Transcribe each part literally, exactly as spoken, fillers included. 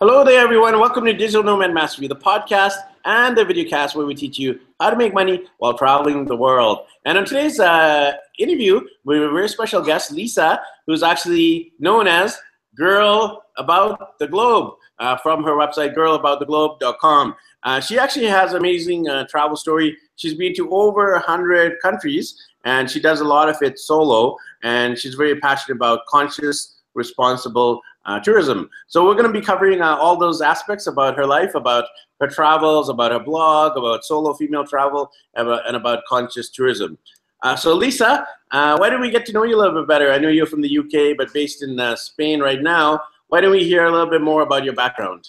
Hello there, everyone. Welcome to Digital Nomad Mastery, the podcast and the videocast where we teach you how to make money while traveling the world. And on today's uh, interview, we have a very special guest, Lisa, who's actually known as Girl About the Globe uh, from her website, girl about the globe dot com. Uh, she actually has an amazing uh, travel story. She's been to over one hundred countries, and she does a lot of it solo, and she's very passionate about conscious, responsible Uh, tourism. So we're going to be covering uh, all those aspects about her life, about her travels, about her blog, about solo female travel, and about, and about conscious tourism. Uh, so Lisa, uh, why don't we get to know you a little bit better? I know you're from the U K, but based in uh, Spain right now. Why don't we hear a little bit more about your background?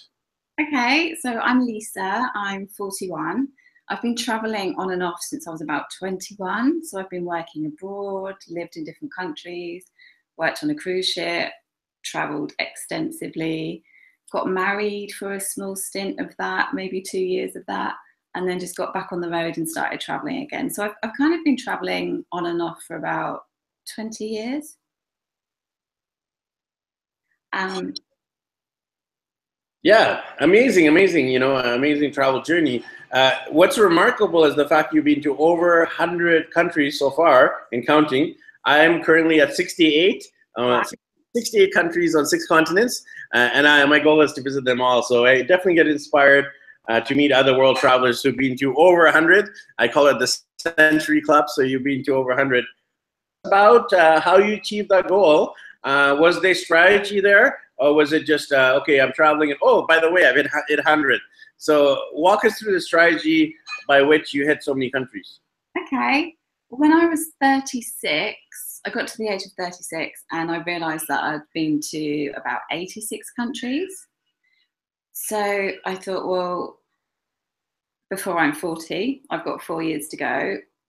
Okay, so I'm Lisa. I'm forty-one. I've been traveling on and off since I was about twenty-one. So I've been working abroad, lived in different countries, worked on a cruise ship, travelled extensively, got married for a small stint of that, maybe two years of that, and then just got back on the road and started travelling again. So I've, I've kind of been travelling on and off for about twenty years. Um, yeah, amazing, amazing, you know, amazing travel journey. Uh, what's remarkable is the fact you've been to over one hundred countries so far and counting. I'm currently at sixty-eight. Um, wow. sixty-eight countries on six continents, uh, and I, my goal is to visit them all. So I definitely get inspired uh, to meet other world travelers who've been to over one hundred. I call it the Century Club, so you've been to over one hundred. About uh, how you achieved that goal, uh, was there strategy there, or was it just, uh, okay, I'm traveling, and oh, by the way, I've hit one hundred. So walk us through the strategy by which you hit so many countries. Okay. When I was thirty-six, I got to the age of thirty-six and I realised that I'd been to about eighty-six countries. So I thought, well, before I'm forty, I've got four years to go.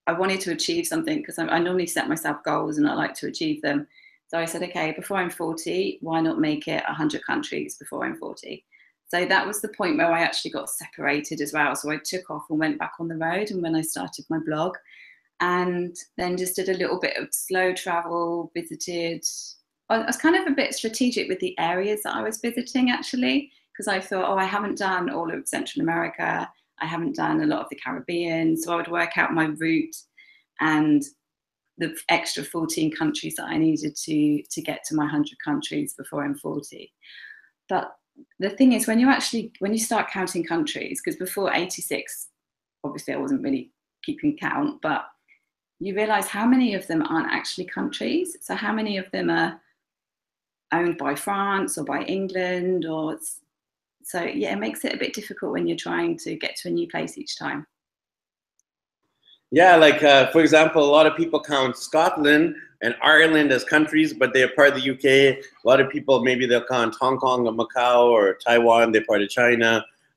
I wanted to achieve something because I normally set myself goals and I like to achieve them. So I said, okay, before I'm forty, why not make it one hundred countries before I'm forty? So that was the point where I actually got separated as well. So I took off and went back on the road, and when I started my blog, and then just did a little bit of slow travel, visited. I was kind of a bit strategic with the areas that I was visiting, actually, because I thought, oh, I haven't done all of Central America. I haven't done a lot of the Caribbean. So I would work out my route and the extra fourteen countries that I needed to, to get to my one hundred countries before I'm forty. But the thing is, when you actually, when you start counting countries, because before eighty-six, obviously I wasn't really keeping count, but you realise how many of them aren't actually countries. So how many of them are owned by France or by England, or it's, so yeah, it makes it a bit difficult when you're trying to get to a new place each time. Yeah, like uh, for example, a lot of people count Scotland and Ireland as countries, but they're part of the U K. A lot of people, maybe they'll count Hong Kong or Macau or Taiwan, they're part of China.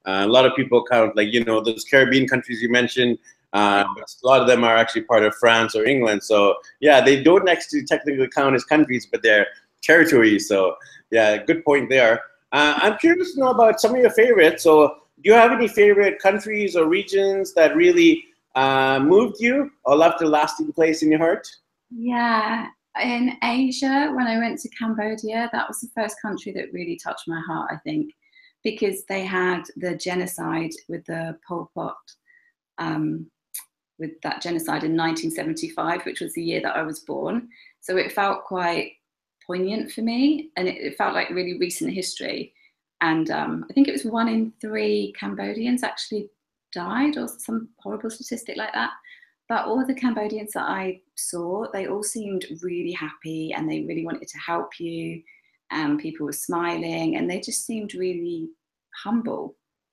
Uh, a lot of people count, like, you know, those Caribbean countries you mentioned, Uh, but a lot of them are actually part of France or England. So yeah, they don't actually technically count as countries, but they're territories. So yeah, good point there. Uh, I'm curious to know about some of your favorites. So do you have any favorite countries or regions that really uh, moved you or left a lasting place in your heart? Yeah, in Asia, when I went to Cambodia, that was the first country that really touched my heart, I think, because they had the genocide with the Pol Pot. Um, with that genocide in nineteen seventy-five, which was the year that I was born. So it felt quite poignant for me, and it, it felt like really recent history. And um, I think it was one in three Cambodians actually died, or some horrible statistic like that. But all the Cambodians that I saw, they all seemed really happy and they really wanted to help you, and people were smiling and they just seemed really humble.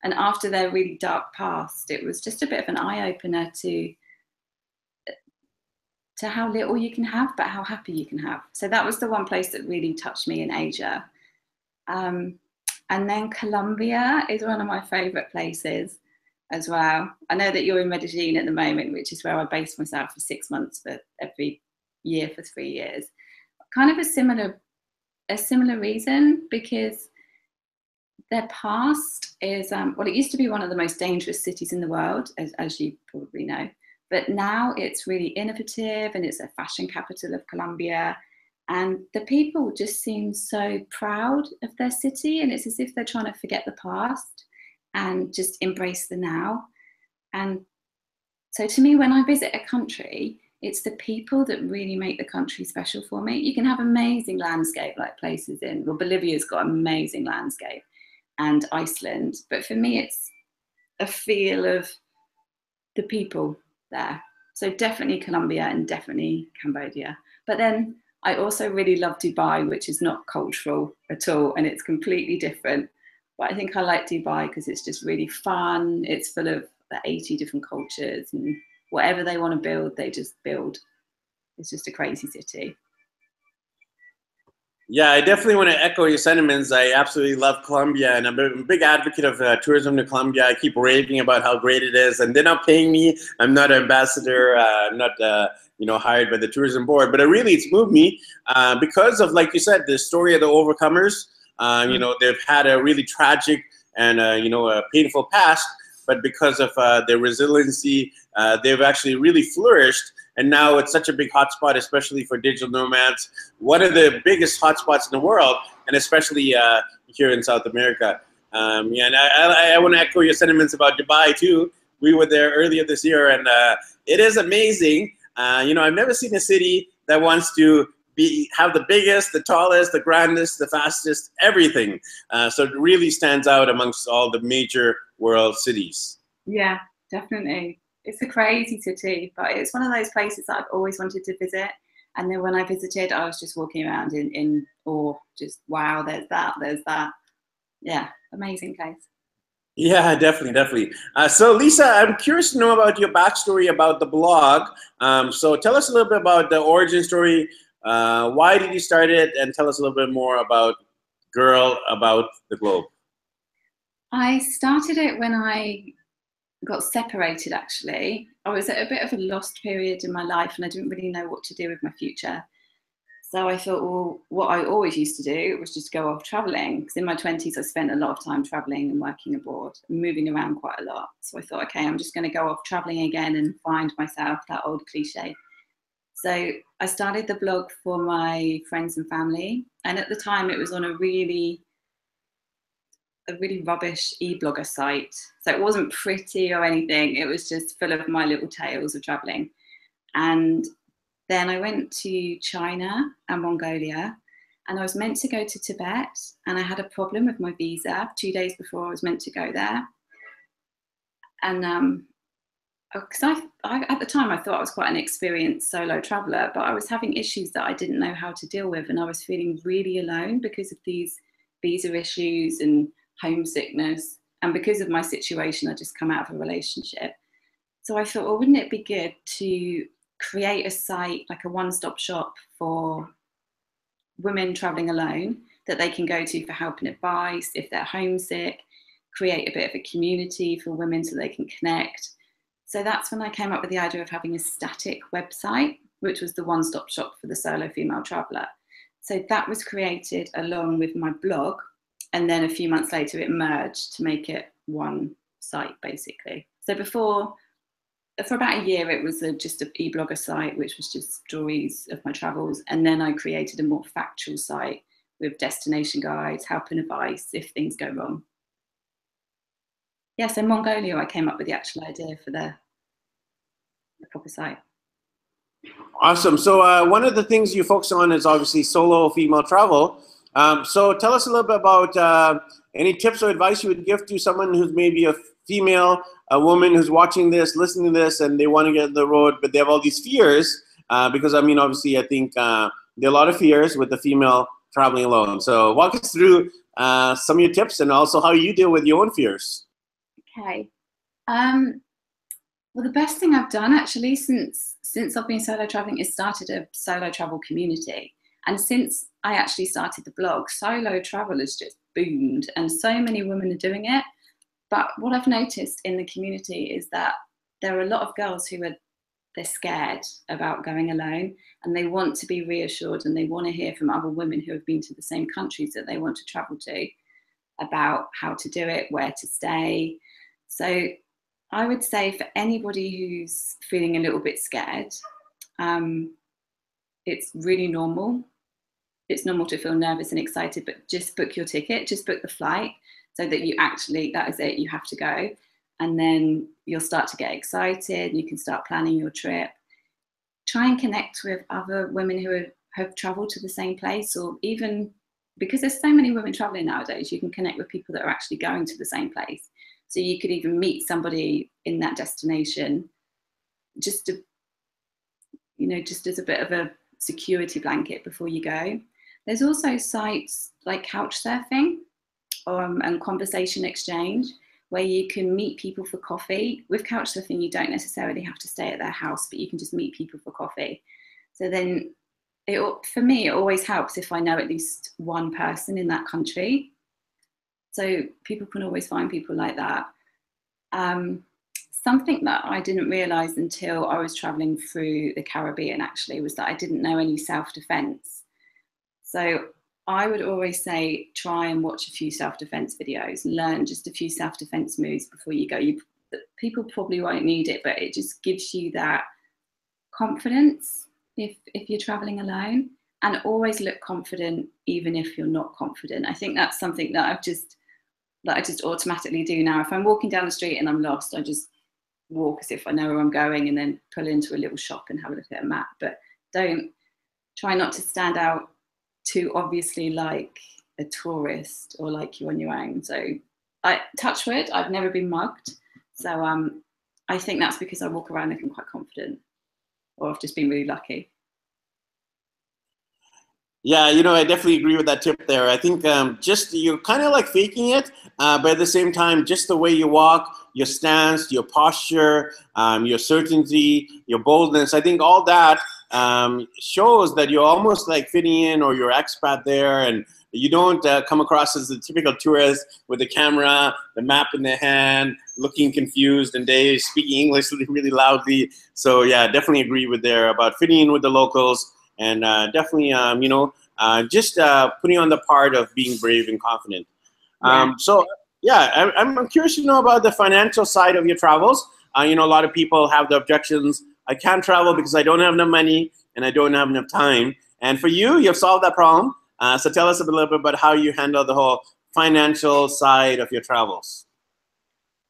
And after their really dark past, it was just a bit of an eye-opener to, to how little you can have, but how happy you can have. So that was the one place that really touched me in Asia. Um, and then Colombia is one of my favourite places as well. I know that you're in Medellin at the moment, which is where I based myself for six months for every year for three years. Kind of a similar, a similar reason, because their past is, um, well, it used to be one of the most dangerous cities in the world, as, as you probably know, but now it's really innovative and it's a fashion capital of Colombia. And the people just seem so proud of their city, and it's as if they're trying to forget the past and just embrace the now. And so to me, when I visit a country, it's the people that really make the country special for me. You can have amazing landscape, like places in, well, Bolivia's got amazing landscape, and Iceland. But for me, it's a feel of the people there. So definitely Colombia and definitely Cambodia. But then I also really love Dubai, which is not cultural at all, and it's completely different. But I think I like Dubai because it's just really fun. It's full of the eighty different cultures, and whatever they want to build, they just build. It's just a crazy city. Yeah, I definitely want to echo your sentiments. I absolutely love Colombia, and I'm a big advocate of uh, tourism to Colombia. I keep raving about how great it is, and they're not paying me. I'm not an ambassador. Uh, I'm not, uh, you know, hired by the tourism board. But it really, it's moved me uh, because of, like you said, the story of the overcomers. Uh, you know, they've had a really tragic and uh, you know, a painful past. But because of uh, their resiliency, uh, they've actually really flourished. And now it's such a big hotspot, especially for digital nomads. One of the biggest hotspots in the world, and especially uh, here in South America. Um, yeah, and I, I, I want to echo your sentiments about Dubai, too. We were there earlier this year, and uh, it is amazing. Uh, you know, I've never seen a city that wants to be have the biggest, the tallest, the grandest, the fastest, everything. Uh, so it really stands out amongst all the major world cities. Yeah, definitely. It's a crazy city, but it's one of those places that I've always wanted to visit. And then when I visited, I was just walking around in, in awe, just wow, there's that, there's that. Yeah, amazing place. Yeah, definitely, definitely. Uh, so Lisa, I'm curious to know about your backstory about the blog. Um, so tell us a little bit about the origin story. Uh, why did you start it? And tell us a little bit more about Girl About the Globe. I started it when I got separated, actually. I was at a bit of a lost period in my life, and I didn't really know what to do with my future. So I thought, well, what I always used to do was just go off traveling. Because in my twenties, I spent a lot of time traveling and working abroad and moving around quite a lot. So I thought, okay, I'm just going to go off traveling again and find myself, that old cliche. So I started the blog for my friends and family. And at the time, it was on a really a really rubbish e-blogger site. So it wasn't pretty or anything. It was just full of my little tales of traveling. And then I went to China and Mongolia, and I was meant to go to Tibet, and I had a problem with my visa two days before I was meant to go there. And um, because I, I, at the time I thought I was quite an experienced solo traveler, but I was having issues that I didn't know how to deal with. And I was feeling really alone because of these visa issues and homesickness, and because of my situation, I just come out of a relationship. So I thought, well, wouldn't it be good to create a site, like a one-stop shop for women traveling alone that they can go to for help and advice if they're homesick, create a bit of a community for women so they can connect. So that's when I came up with the idea of having a static website, which was the one-stop shop for the solo female traveler. So that was created along with my blog, and then a few months later it merged to make it one site, basically. So before, for about a year, it was a, just an e-blogger site, which was just stories of my travels. And then I created a more factual site with destination guides, help and advice if things go wrong. Yeah, so Mongolia, I came up with the actual idea for the, the proper site. Awesome. So uh, one of the things you focus on is obviously solo female travel. Um, so tell us a little bit about uh, any tips or advice you would give to someone who's maybe a female, a woman who's watching this, listening to this, and they want to get on the road, but they have all these fears. Uh, because, I mean, obviously, I think uh, there are a lot of fears with the female traveling alone. So walk us through uh, some of your tips and also how you deal with your own fears. Okay. Um, well, the best thing I've done, actually, since since I've been solo traveling is started a solo travel community. And since I actually started the blog, solo travel has just boomed, and so many women are doing it. But what I've noticed in the community is that there are a lot of girls who are they're scared about going alone, and they want to be reassured, and they want to hear from other women who have been to the same countries that they want to travel to about how to do it, where to stay. So I would say for anybody who's feeling a little bit scared, um, it's really normal. it's normal to feel nervous and excited, but just book your ticket, just book the flight, so that you actually, that is it, you have to go. And then you'll start to get excited, you can start planning your trip. Try and connect with other women who have, have traveled to the same place, or even, because there's so many women traveling nowadays, you can connect with people that are actually going to the same place. So you could even meet somebody in that destination, just to, you know, just as a bit of a security blanket before you go. There's also sites like Couchsurfing um, and Conversation Exchange, where you can meet people for coffee. With Couchsurfing, you don't necessarily have to stay at their house, but you can just meet people for coffee. So then, it, for me, it always helps if I know at least one person in that country. So people can always find people like that. Um, something that I didn't realize until I was traveling through the Caribbean, actually, was that I didn't know any self-defense. So I would always say, try and watch a few self-defense videos, learn just a few self-defense moves before you go. You, people probably won't need it, but it just gives you that confidence if, if you're traveling alone, and always look confident, even if you're not confident. I think that's something that I've just, that I just automatically do now. If I'm walking down the street and I'm lost, I just walk as if I know where I'm going, and then pull into a little shop and have a look at a map. But don't, try not to stand out too obviously like a tourist or like you on your own. So I, touch wood, I've never been mugged. So um, I think that's because I walk around looking quite confident, or I've just been really lucky. Yeah, you know, I definitely agree with that tip there. I think um, just you're kind of like faking it, uh, but at the same time, just the way you walk, your stance, your posture, um, your certainty, your boldness, I think all that um, shows that you're almost like fitting in, or you're expat there, and you don't uh, come across as the typical tourist with the camera, the map in their hand, looking confused, and they speaking English really, really loudly. So yeah, definitely agree with there about fitting in with the locals. And uh, definitely, um, you know, uh, just uh, putting on the part of being brave and confident. Um, yeah. So, yeah, I'm, I'm curious to know about the financial side of your travels. Uh, you know, a lot of people have the objections, I can't travel because I don't have enough money and I don't have enough time. And for you, you've solved that problem. Uh, so tell us a little bit about how you handle the whole financial side of your travels.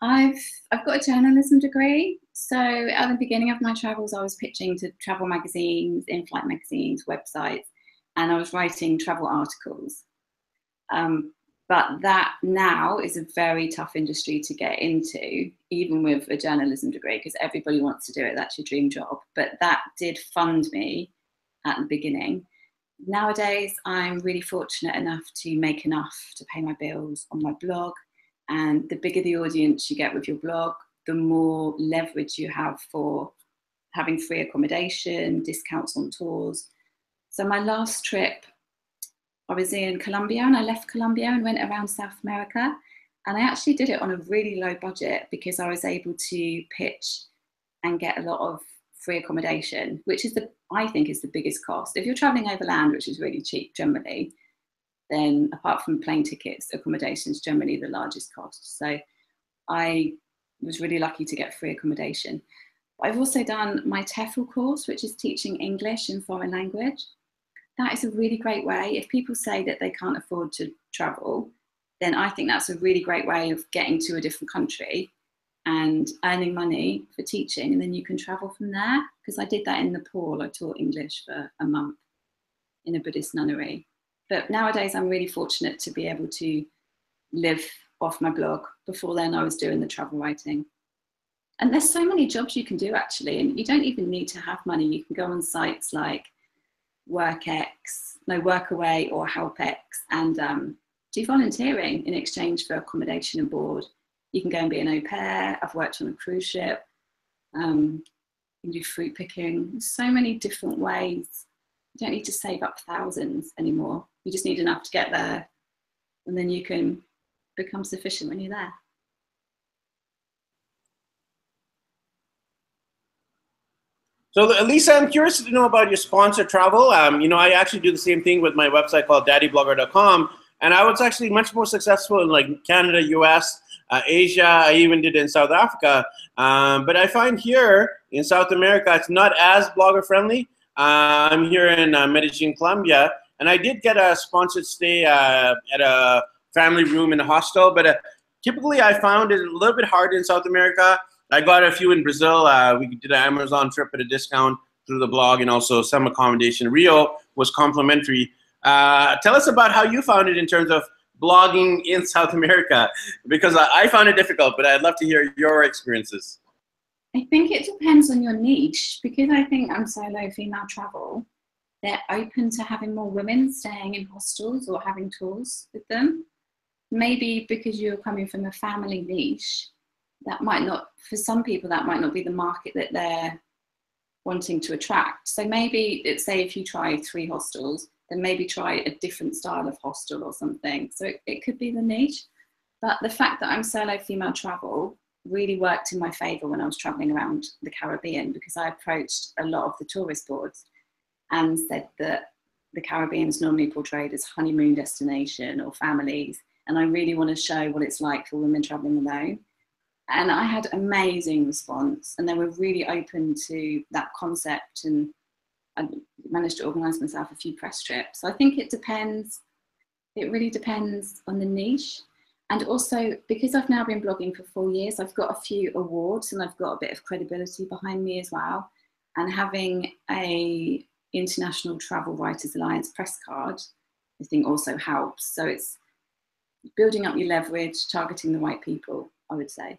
I've, I've got a journalism degree. So at the beginning of my travels, I was pitching to travel magazines, in-flight magazines, websites, and I was writing travel articles. Um, but that now is a very tough industry to get into, even with a journalism degree, because everybody wants to do it. That's your dream job. But that did fund me at the beginning. Nowadays, I'm really fortunate enough to make enough to pay my bills on my blog. And the bigger the audience you get with your blog, the more leverage you have for having free accommodation, discounts on tours. So my last trip, I was in Colombia, and I left Colombia and went around South America. And I actually did it on a really low budget because I was able to pitch and get a lot of free accommodation, which is the, I think is the biggest cost. If you're traveling overland, which is really cheap generally, then apart from plane tickets, accommodation is generally the largest cost. So I was really lucky to get free accommodation. I've also done my T E F L course, which is teaching English and foreign language. That is a really great way. If people say that they can't afford to travel, then I think that's a really great way of getting to a different country and earning money for teaching, and then you can travel from there. Because I did that in Nepal. I taught English for a month in a Buddhist nunnery. But nowadays, I'm really fortunate to be able to live off my blog. Before then, I was doing the travel writing. And there's so many jobs you can do, actually, and you don't even need to have money. You can go on sites like WorkX, no, Workaway or HelpX, and um, do volunteering in exchange for accommodation and board. You can go and be an au pair. I've worked on a cruise ship. Um, you can do fruit picking. There's so many different ways. You don't need to save up thousands anymore. You just need enough to get there, and then you can become sufficient when you're there. So, Lisa, I'm curious to know about your sponsored travel. Um, you know, I actually do the same thing with my website called daddy blogger dot com, and I was actually much more successful in like Canada, U S, uh, Asia. I even did it in South Africa. Um, but I find here in South America, it's not as blogger friendly. Uh, I'm here in uh, Medellin, Colombia. And I did get a sponsored stay uh, at a family room in a hostel, but uh, typically I found it a little bit hard in South America. I got a few in Brazil. Uh, we did an Amazon trip at a discount through the blog, and also some accommodation. Rio was complimentary. Uh, tell us about how you found it in terms of blogging in South America, because I found it difficult, but I'd love to hear your experiences. I think it depends on your niche, because I think I'm solo female travel. They're open to having more women staying in hostels or having tours with them. Maybe because you're coming from a family niche, that might not, for some people, that might not be the market that they're wanting to attract. So maybe, it's, say if you try three hostels, then maybe try a different style of hostel or something. So it, it could be the niche. But the fact that I'm solo female travel really worked in my favor when I was traveling around the Caribbean, because I approached a lot of the tourist boards and said that the Caribbean is normally portrayed as honeymoon destination or families. And I really want to show what it's like for women traveling alone. And I had amazing response, and they were really open to that concept, and I managed to organise myself a few press trips. So I think it depends, it really depends on the niche. And also, because I've now been blogging for four years, I've got a few awards and I've got a bit of credibility behind me as well. And having a International Travel Writers Alliance press card, I think also helps. So it's building up your leverage, targeting the right people, I would say.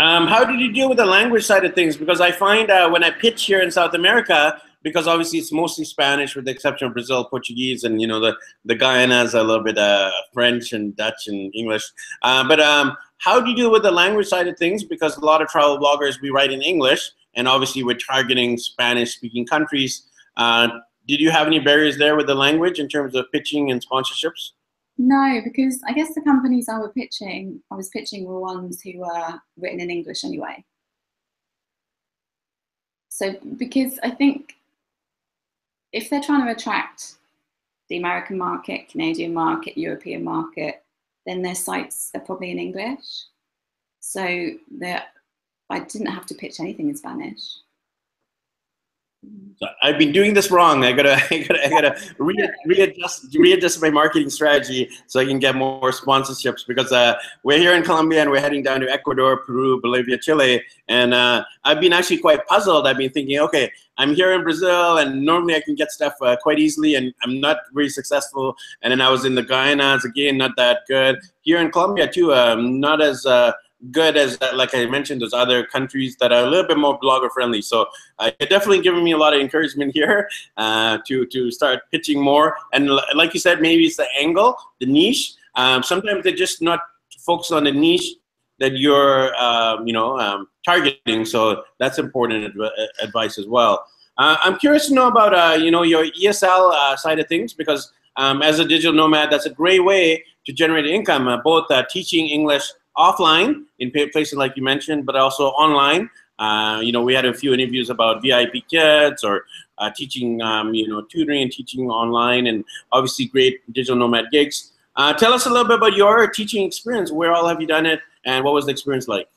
Um, how did you deal with the language side of things? Because I find uh, when I pitch here in South America, because obviously it's mostly Spanish with the exception of Brazil, Portuguese, and you know the, the Guyanas are a little bit uh, French and Dutch and English. Uh, but um, how do you deal with the language side of things? Because a lot of travel bloggers, we write in English, and obviously we're targeting Spanish-speaking countries. Uh, did you have any barriers there with the language in terms of pitching and sponsorships? No, because I guess the companies I, were pitching, I was pitching were ones who were written in English anyway. So because I think if they're trying to attract the American market, Canadian market, European market, then their sites are probably in English. So I didn't have to pitch anything in Spanish. So I've been doing this wrong. I gotta, I gotta, I gotta re readjust, readjust my marketing strategy so I can get more sponsorships. Because uh, we're here in Colombia and we're heading down to Ecuador, Peru, Bolivia, Chile, and uh, I've been actually quite puzzled. I've been thinking, okay, I'm here in Brazil, and normally I can get stuff uh, quite easily, and I'm not very successful. And then I was in the Guyanas again, not that good. Here in Colombia too, um, not as. Uh, good as, like I mentioned, those other countries that are a little bit more blogger friendly. So uh, it definitely given me a lot of encouragement here uh, to, to start pitching more. And like you said, maybe it's the angle, the niche. Um, sometimes they're just not focused on the niche that you're um, you know, um, targeting. So that's important adv advice as well. Uh, I'm curious to know about uh, you know, your E S L uh, side of things, because um, as a digital nomad, that's a great way to generate income, uh, both uh, teaching English offline in places like you mentioned, but also online. Uh, you know, we had a few interviews about V I P kids or uh, teaching, um, you know, tutoring and teaching online, and obviously great digital nomad gigs. Uh, tell us a little bit about your teaching experience. Where all have you done it, and what was the experience like?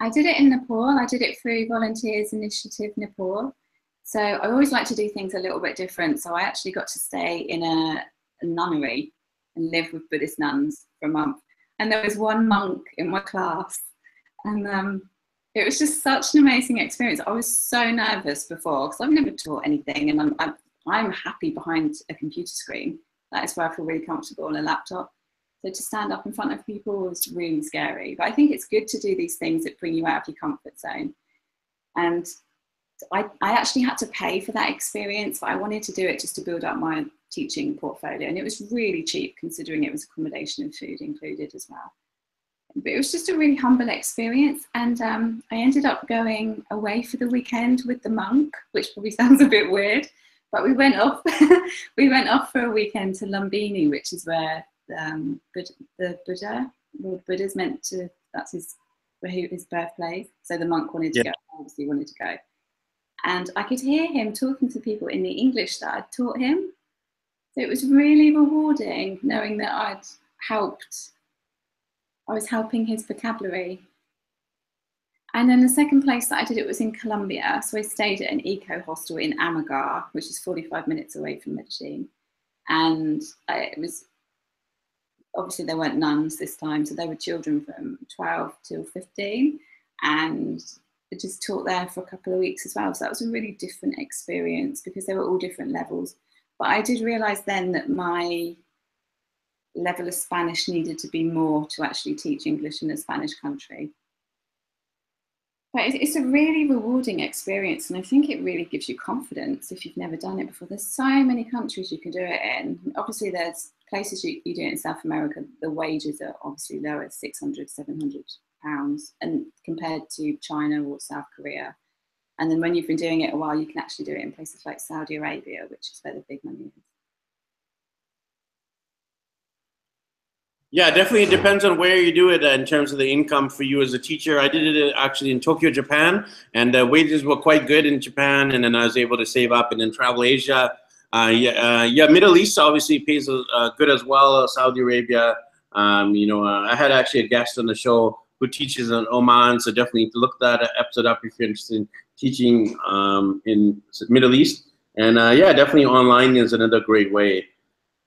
I did it in Nepal. I did it through Volunteers Initiative Nepal. So I always like to do things a little bit different. So I actually got to stay in a, a nunnery and live with Buddhist nuns for a month. And there was one monk in my class, and um, it was just such an amazing experience. I was so nervous before, because I've never taught anything, and I'm, I'm, I'm happy behind a computer screen. That is where I feel really comfortable on a laptop. So to stand up in front of people was really scary. But I think it's good to do these things that bring you out of your comfort zone. And I, I actually had to pay for that experience, but I wanted to do it just to build up my teaching portfolio, and it was really cheap considering it was accommodation and food included as well. But it was just a really humble experience, and um, I ended up going away for the weekend with the monk, which probably sounds a bit weird, but we went off we went off for a weekend to Lumbini, which is where um, Buddha, the Buddha, Lord Buddha's meant to, that's his, his birthplace, so the monk wanted to yeah. go, obviously wanted to go. And I could hear him talking to people in the English that I'd taught him. It was really rewarding knowing that I'd helped, I was helping his vocabulary. And then the second place that I did it was in Colombia. So I stayed at an eco hostel in Amagar, which is forty-five minutes away from Medellin. And I, it was, obviously there weren't nuns this time, so there were children from twelve till fifteen. And I just taught there for a couple of weeks as well. So that was a really different experience because they were all different levels. But I did realise then that my level of Spanish needed to be more to actually teach English in a Spanish country. But it's a really rewarding experience, and I think it really gives you confidence if you've never done it before. There's so many countries you can do it in. Obviously, there's places you, you do it in South America, the wages are obviously lower, six hundred, seven hundred pounds, and compared to China or South Korea. And then when you've been doing it a while, you can actually do it in places like Saudi Arabia, which is where the big money is. Yeah, definitely it depends on where you do it uh, in terms of the income for you as a teacher. I did it actually in Tokyo, Japan, and the uh, wages were quite good in Japan, and then I was able to save up and then travel Asia. Uh, yeah, uh, yeah, Middle East obviously pays uh, good as well, uh, Saudi Arabia. Um, you know, uh, I had actually a guest on the show who teaches in Oman, so definitely look that episode up if you're interested in teaching um, in Middle East. And uh, yeah, definitely online is another great way.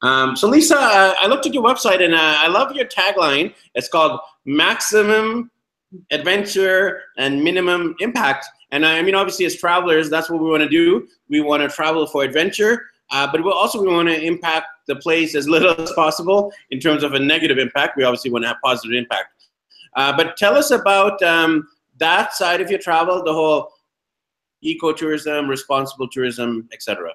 Um, so Lisa, uh, I looked at your website and uh, I love your tagline. It's called Maximum Adventure and Minimum Impact. And I mean, obviously as travelers, that's what we want to do. We want to travel for adventure, uh, but we'll also we want to impact the place as little as possible in terms of a negative impact. We obviously want to have positive impact. Uh, but tell us about um, that side of your travel, the whole ecotourism, responsible tourism, et cetera.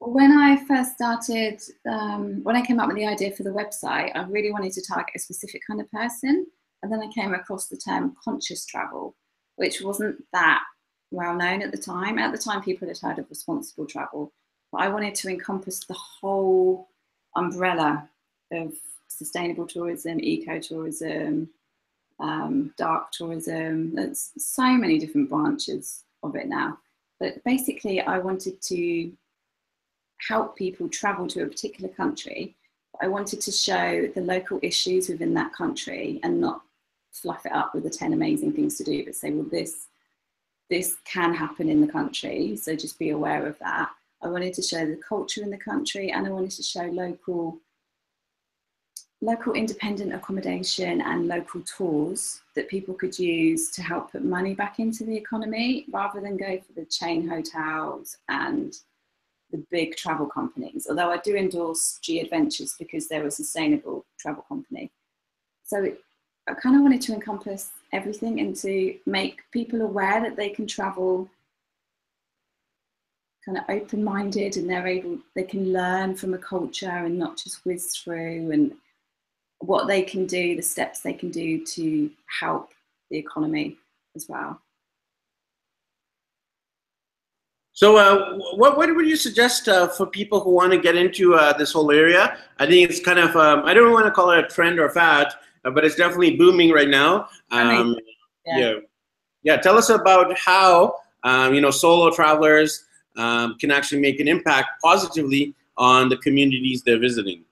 When I first started, um, when I came up with the idea for the website, I really wanted to target a specific kind of person. And then I came across the term conscious travel, which wasn't that well known at the time. At the time, people had heard of responsible travel, but I wanted to encompass the whole umbrella of sustainable tourism, ecotourism, um, dark tourism. There's so many different branches of it now. But basically, I wanted to help people travel to a particular country. I wanted to show the local issues within that country and not fluff it up with the ten amazing things to do, but say, well, this, this can happen in the country, so just be aware of that. I wanted to show the culture in the country, and I wanted to show local, local independent accommodation and local tours that people could use to help put money back into the economy rather than go for the chain hotels and the big travel companies, although I do endorse G Adventures because they're a sustainable travel company. So it, I kind of wanted to encompass everything and to make people aware that they can travel kind of open-minded, and they're able, they can learn from a culture and not just whiz through, and what they can do, the steps they can do to help the economy as well. So uh, what, what would you suggest uh, for people who want to get into uh, this whole area? I think it's kind of, um, I don't want to call it a trend or a fad, uh, but it's definitely booming right now. Um, yeah. yeah. Yeah, tell us about how, um, you know, solo travelers um, can actually make an impact positively on the communities they're visiting.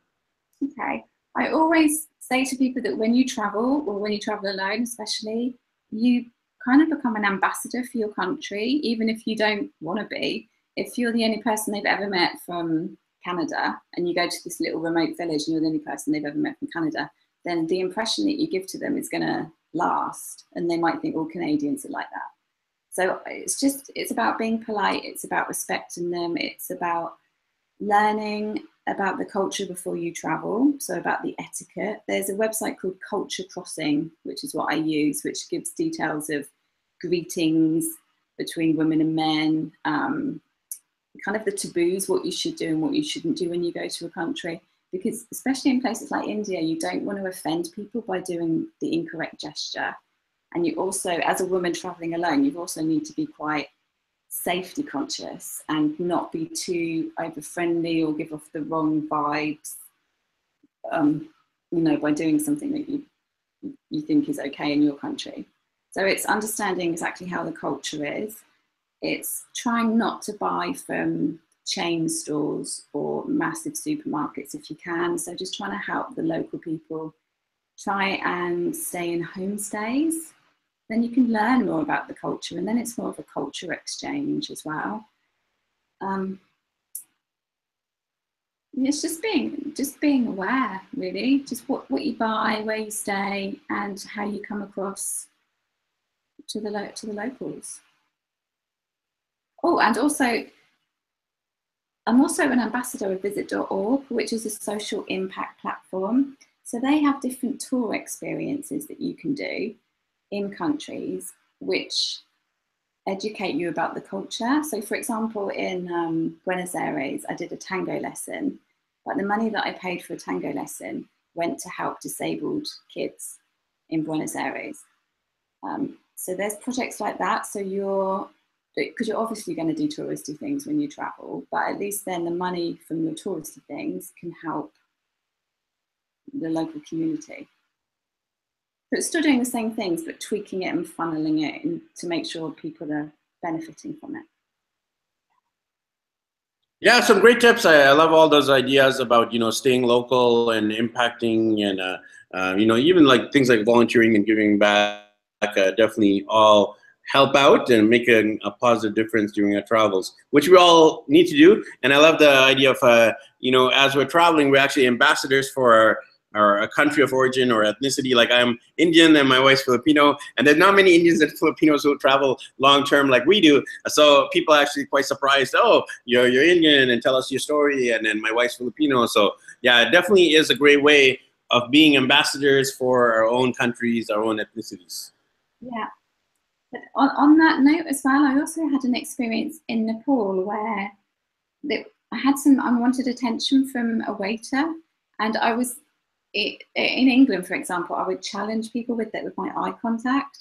Okay. I always say to people that when you travel, or when you travel alone especially, you kind of become an ambassador for your country, even if you don't want to be. If you're the only person they've ever met from Canada, and you go to this little remote village and you're the only person they've ever met from Canada, then the impression that you give to them is going to last, and they might think all Canadians are like that. So it's just, it's about being polite, it's about respecting them, it's about learning about the culture before you travel, so about the etiquette. There's a website called Culture Crossing, which is what I use, which gives details of greetings between women and men, um, kind of the taboos, what you should do and what you shouldn't do when you go to a country, because especially in places like India, you don't want to offend people by doing the incorrect gesture. And you also, as a woman traveling alone, you also need to be quite safety conscious and not be too over friendly or give off the wrong vibes, um, you know, by doing something that you, you think is okay in your country. So it's understanding exactly how the culture is. It's trying not to buy from chain stores or massive supermarkets if you can. So just trying to help the local people. Try and stay in homestays. then you can learn more about the culture, and then it's more of a culture exchange as well. Um, it's just being just being aware, really, just what, what you buy, where you stay, and how you come across to the lo to the locals. Oh, and also, I'm also an ambassador of Visit dot org, which is a social impact platform. So they have different tour experiences that you can do in countries which educate you about the culture. So for example, in um, Buenos Aires, I did a tango lesson, but the money that I paid for a tango lesson went to help disabled kids in Buenos Aires. Um, so there's projects like that. So you're, because you're obviously going to do touristy things when you travel, but at least then the money from your touristy things can help the local community. So it's still doing the same things, but tweaking it and funneling it in to make sure people are benefiting from it. Yeah, some great tips. I, I love all those ideas about, you know, staying local and impacting and, uh, uh, you know, even like things like volunteering and giving back, uh, definitely all help out and make a, a positive difference during our travels, which we all need to do. And I love the idea of, uh, you know, as we're traveling, we're actually ambassadors for our or a country of origin or ethnicity. Like I'm Indian and my wife's Filipino, and there's not many Indians and Filipinos who travel long-term like we do. So people are actually quite surprised, oh, you're, you're Indian, and tell us your story, and then my wife's Filipino. So yeah, it definitely is a great way of being ambassadors for our own countries, our own ethnicities. Yeah, but on, on that note as well, I also had an experience in Nepal where they, I had some unwanted attention from a waiter, and I was, It, in England, for example, I would challenge people with it with my eye contact,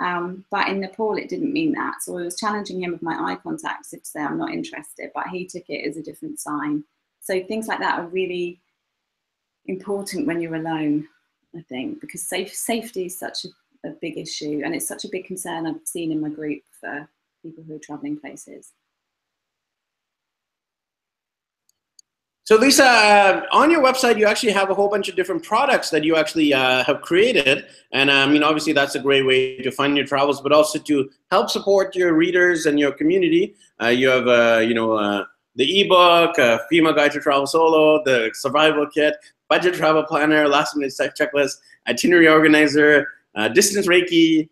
um, but in Nepal it didn't mean that. So I was challenging him with my eye contact so to say I'm not interested, but he took it as a different sign. So things like that are really important when you're alone, I think, because safe, safety is such a, a big issue, and it's such a big concern I've seen in my group for people who are traveling places. So Lisa, uh, on your website, you actually have a whole bunch of different products that you actually uh, have created. And I um, mean, you know, obviously that's a great way to fund your travels, but also to help support your readers and your community. Uh, you have, uh, you know, uh, the ebook, uh, FEMA Guide to Travel Solo, the Survival Kit, Budget Travel Planner, Last Minute Checklist, Itinerary Organizer, uh, Distance Reiki,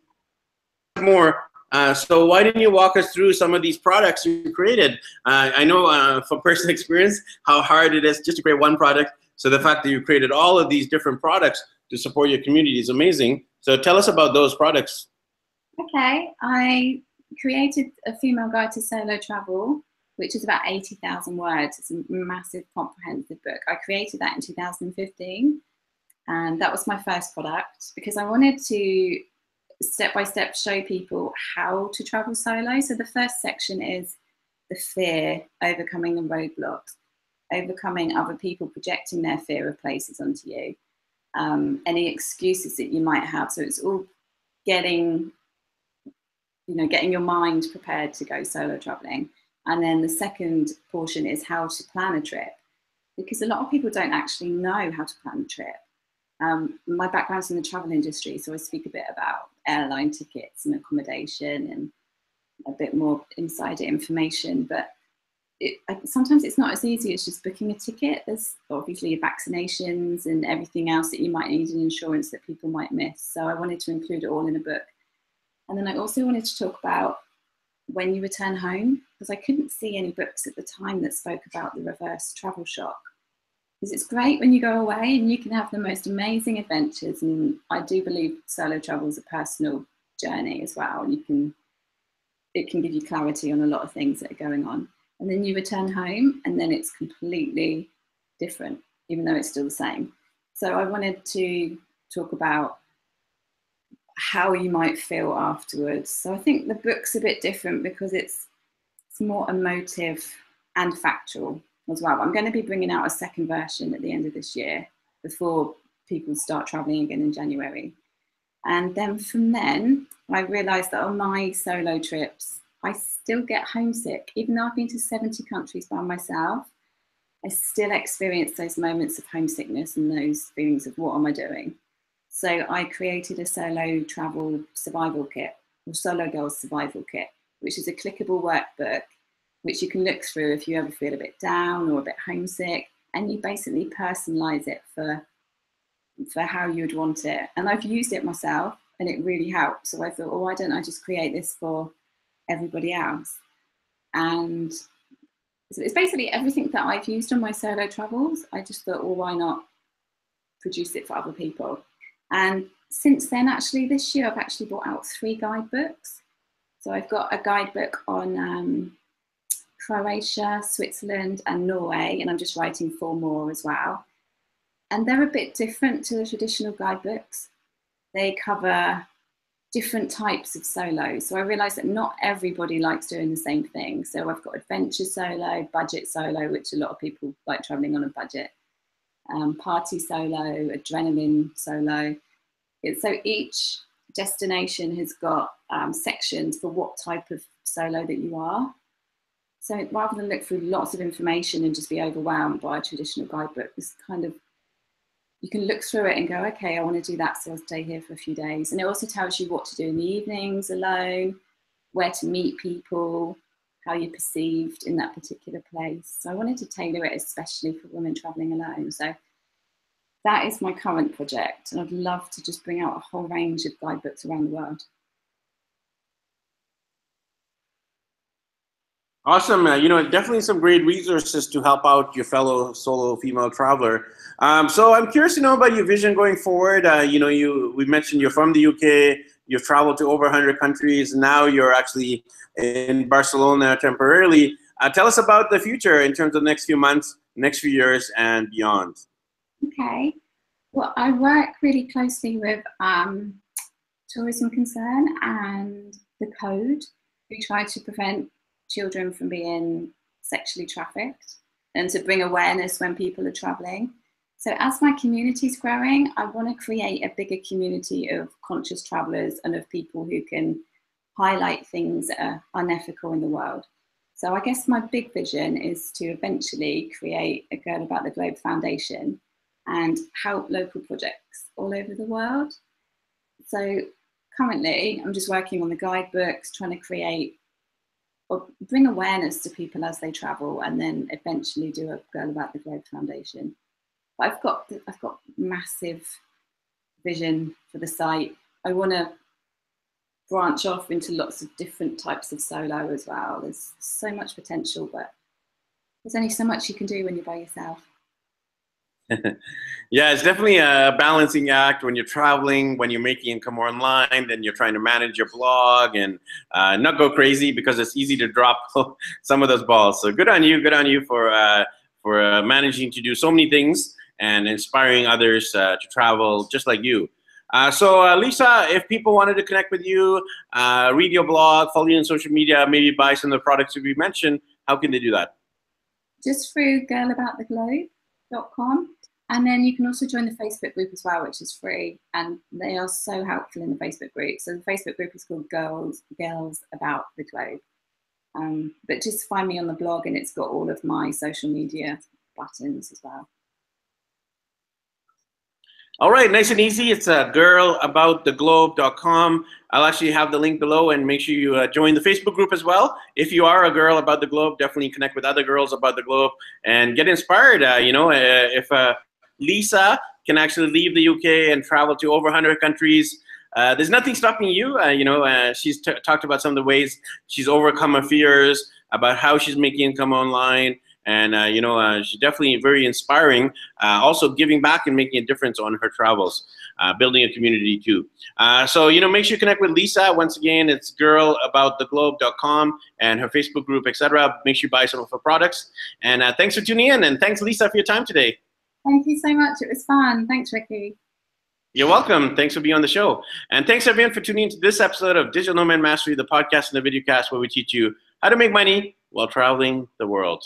more. Uh, so why didn't you walk us through some of these products you created? Uh, I know uh, from personal experience how hard it is just to create one product. So the fact that you created all of these different products to support your community is amazing. So tell us about those products. Okay, I created a Female Guide to Solo Travel, which is about eighty thousand words. It's a massive, comprehensive book. I created that in two thousand fifteen, and that was my first product because I wanted to step-by-step show people how to travel solo. So the first section is the fear, overcoming the roadblocks, overcoming other people projecting their fear of places onto you, um, any excuses that you might have. So it's all getting, you know, getting your mind prepared to go solo traveling. And then the second portion is how to plan a trip, because a lot of people don't actually know how to plan a trip. Um, my background's in the travel industry, so I speak a bit about airline tickets and accommodation and a bit more insider information, but it, I, sometimes it's not as easy as just booking a ticket. There's obviously your vaccinations and everything else that you might need and insurance that people might miss. So I wanted to include it all in a book. And then I also wanted to talk about when you return home, because I couldn't see any books at the time that spoke about the reverse travel shock. It's great when you go away and you can have the most amazing adventures, and I do believe solo travel is a personal journey as well, and you can it can give you clarity on a lot of things that are going on, and then you return home and then it's completely different, even though it's still the same. So I wanted to talk about how you might feel afterwards. So I think the book's a bit different because it's it's more emotive and factual as well. I'm going to be bringing out a second version at the end of this year before people start traveling again in January. And then from then, I realized that on my solo trips, I still get homesick. Even though I've been to seventy countries by myself, I still experience those moments of homesickness and those feelings of what am I doing? So I created a solo travel survival kit, or solo girls survival kit, which is a clickable workbook, which you can look through if you ever feel a bit down or a bit homesick, and you basically personalize it for, for how you'd want it. And I've used it myself and it really helped. So I thought, oh, why don't I just create this for everybody else? And so it's basically everything that I've used on my solo travels. I just thought, well, why not produce it for other people? And since then, actually, this year, I've actually brought out three guidebooks. So I've got a guidebook on um, Croatia, Switzerland, and Norway, and I'm just writing four more as well. And they're a bit different to the traditional guidebooks. They cover different types of solo. So I realised that not everybody likes doing the same thing. So I've got adventure solo, budget solo, which a lot of people like travelling on a budget, um, party solo, adrenaline solo. It's, so each destination has got um, sections for what type of solo that you are. So rather than look through lots of information and just be overwhelmed by a traditional guidebook, this kind of, you can look through it and go, okay, I want to do that, so I'll stay here for a few days. And it also tells you what to do in the evenings alone, where to meet people, how you're perceived in that particular place. So I wanted to tailor it especially for women travelling alone. So that is my current project, and I'd love to just bring out a whole range of guidebooks around the world. Awesome, uh, you know, definitely some great resources to help out your fellow solo female traveler. Um, so I'm curious to know about your vision going forward. Uh, you know, you we mentioned you're from the U K, you've traveled to over one hundred countries, now you're actually in Barcelona temporarily. Uh, tell us about the future in terms of the next few months, next few years, and beyond. Okay, well, I work really closely with um, Tourism Concern and the Code, who try to prevent children from being sexually trafficked and to bring awareness when people are traveling. So as my community is growing, I want to create a bigger community of conscious travelers and of people who can highlight things that are unethical in the world. So I guess my big vision is to eventually create a Girl About the Globe foundation and help local projects all over the world. So currently I'm just working on the guidebooks, trying to create or bring awareness to people as they travel, and then eventually do a Girl About the Globe foundation. But I've got, I've got massive vision for the site. I want to branch off into lots of different types of solo as well. There's so much potential, but there's only so much you can do when you're by yourself. Yeah, it's definitely a balancing act when you're traveling, when you're making income online, then you're trying to manage your blog and uh, not go crazy, because it's easy to drop some of those balls. So good on you, good on you for, uh, for uh, managing to do so many things and inspiring others uh, to travel just like you. Uh, so uh, Lisa, if people wanted to connect with you, uh, read your blog, follow you on social media, maybe buy some of the products that we mentioned, how can they do that? Just through Girl About the Globe. .com. And then you can also join the Facebook group as well, which is free, and they are so helpful in the Facebook group. So the Facebook group is called Girls Girls About the Globe. Um, but just find me on the blog, and it's got all of my social media buttons as well. All right, nice and easy. It's uh, girl about the globe dot com. I'll actually have the link below, and make sure you uh, join the Facebook group as well. If you are a girl about the globe, definitely connect with other girls about the globe and get inspired. Uh, you know, uh, if uh, Lisa can actually leave the U K and travel to over one hundred countries, uh, there's nothing stopping you. Uh, you know, uh, she's t talked about some of the ways she's overcome her fears, about how she's making income online. And, uh, you know, uh, she's definitely very inspiring, uh, also giving back and making a difference on her travels, uh, building a community too. Uh, so, you know, make sure you connect with Lisa. Once again, it's girl about the globe dot com and her Facebook group, et cetera. Make sure you buy some of her products. And uh, thanks for tuning in. And thanks, Lisa, for your time today. Thank you so much. It was fun. Thanks, Ricky. You're welcome. Thanks for being on the show. And thanks, everyone, for tuning into this episode of Digital Nomad Mastery, the podcast and the videocast where we teach you how to make money while traveling the world.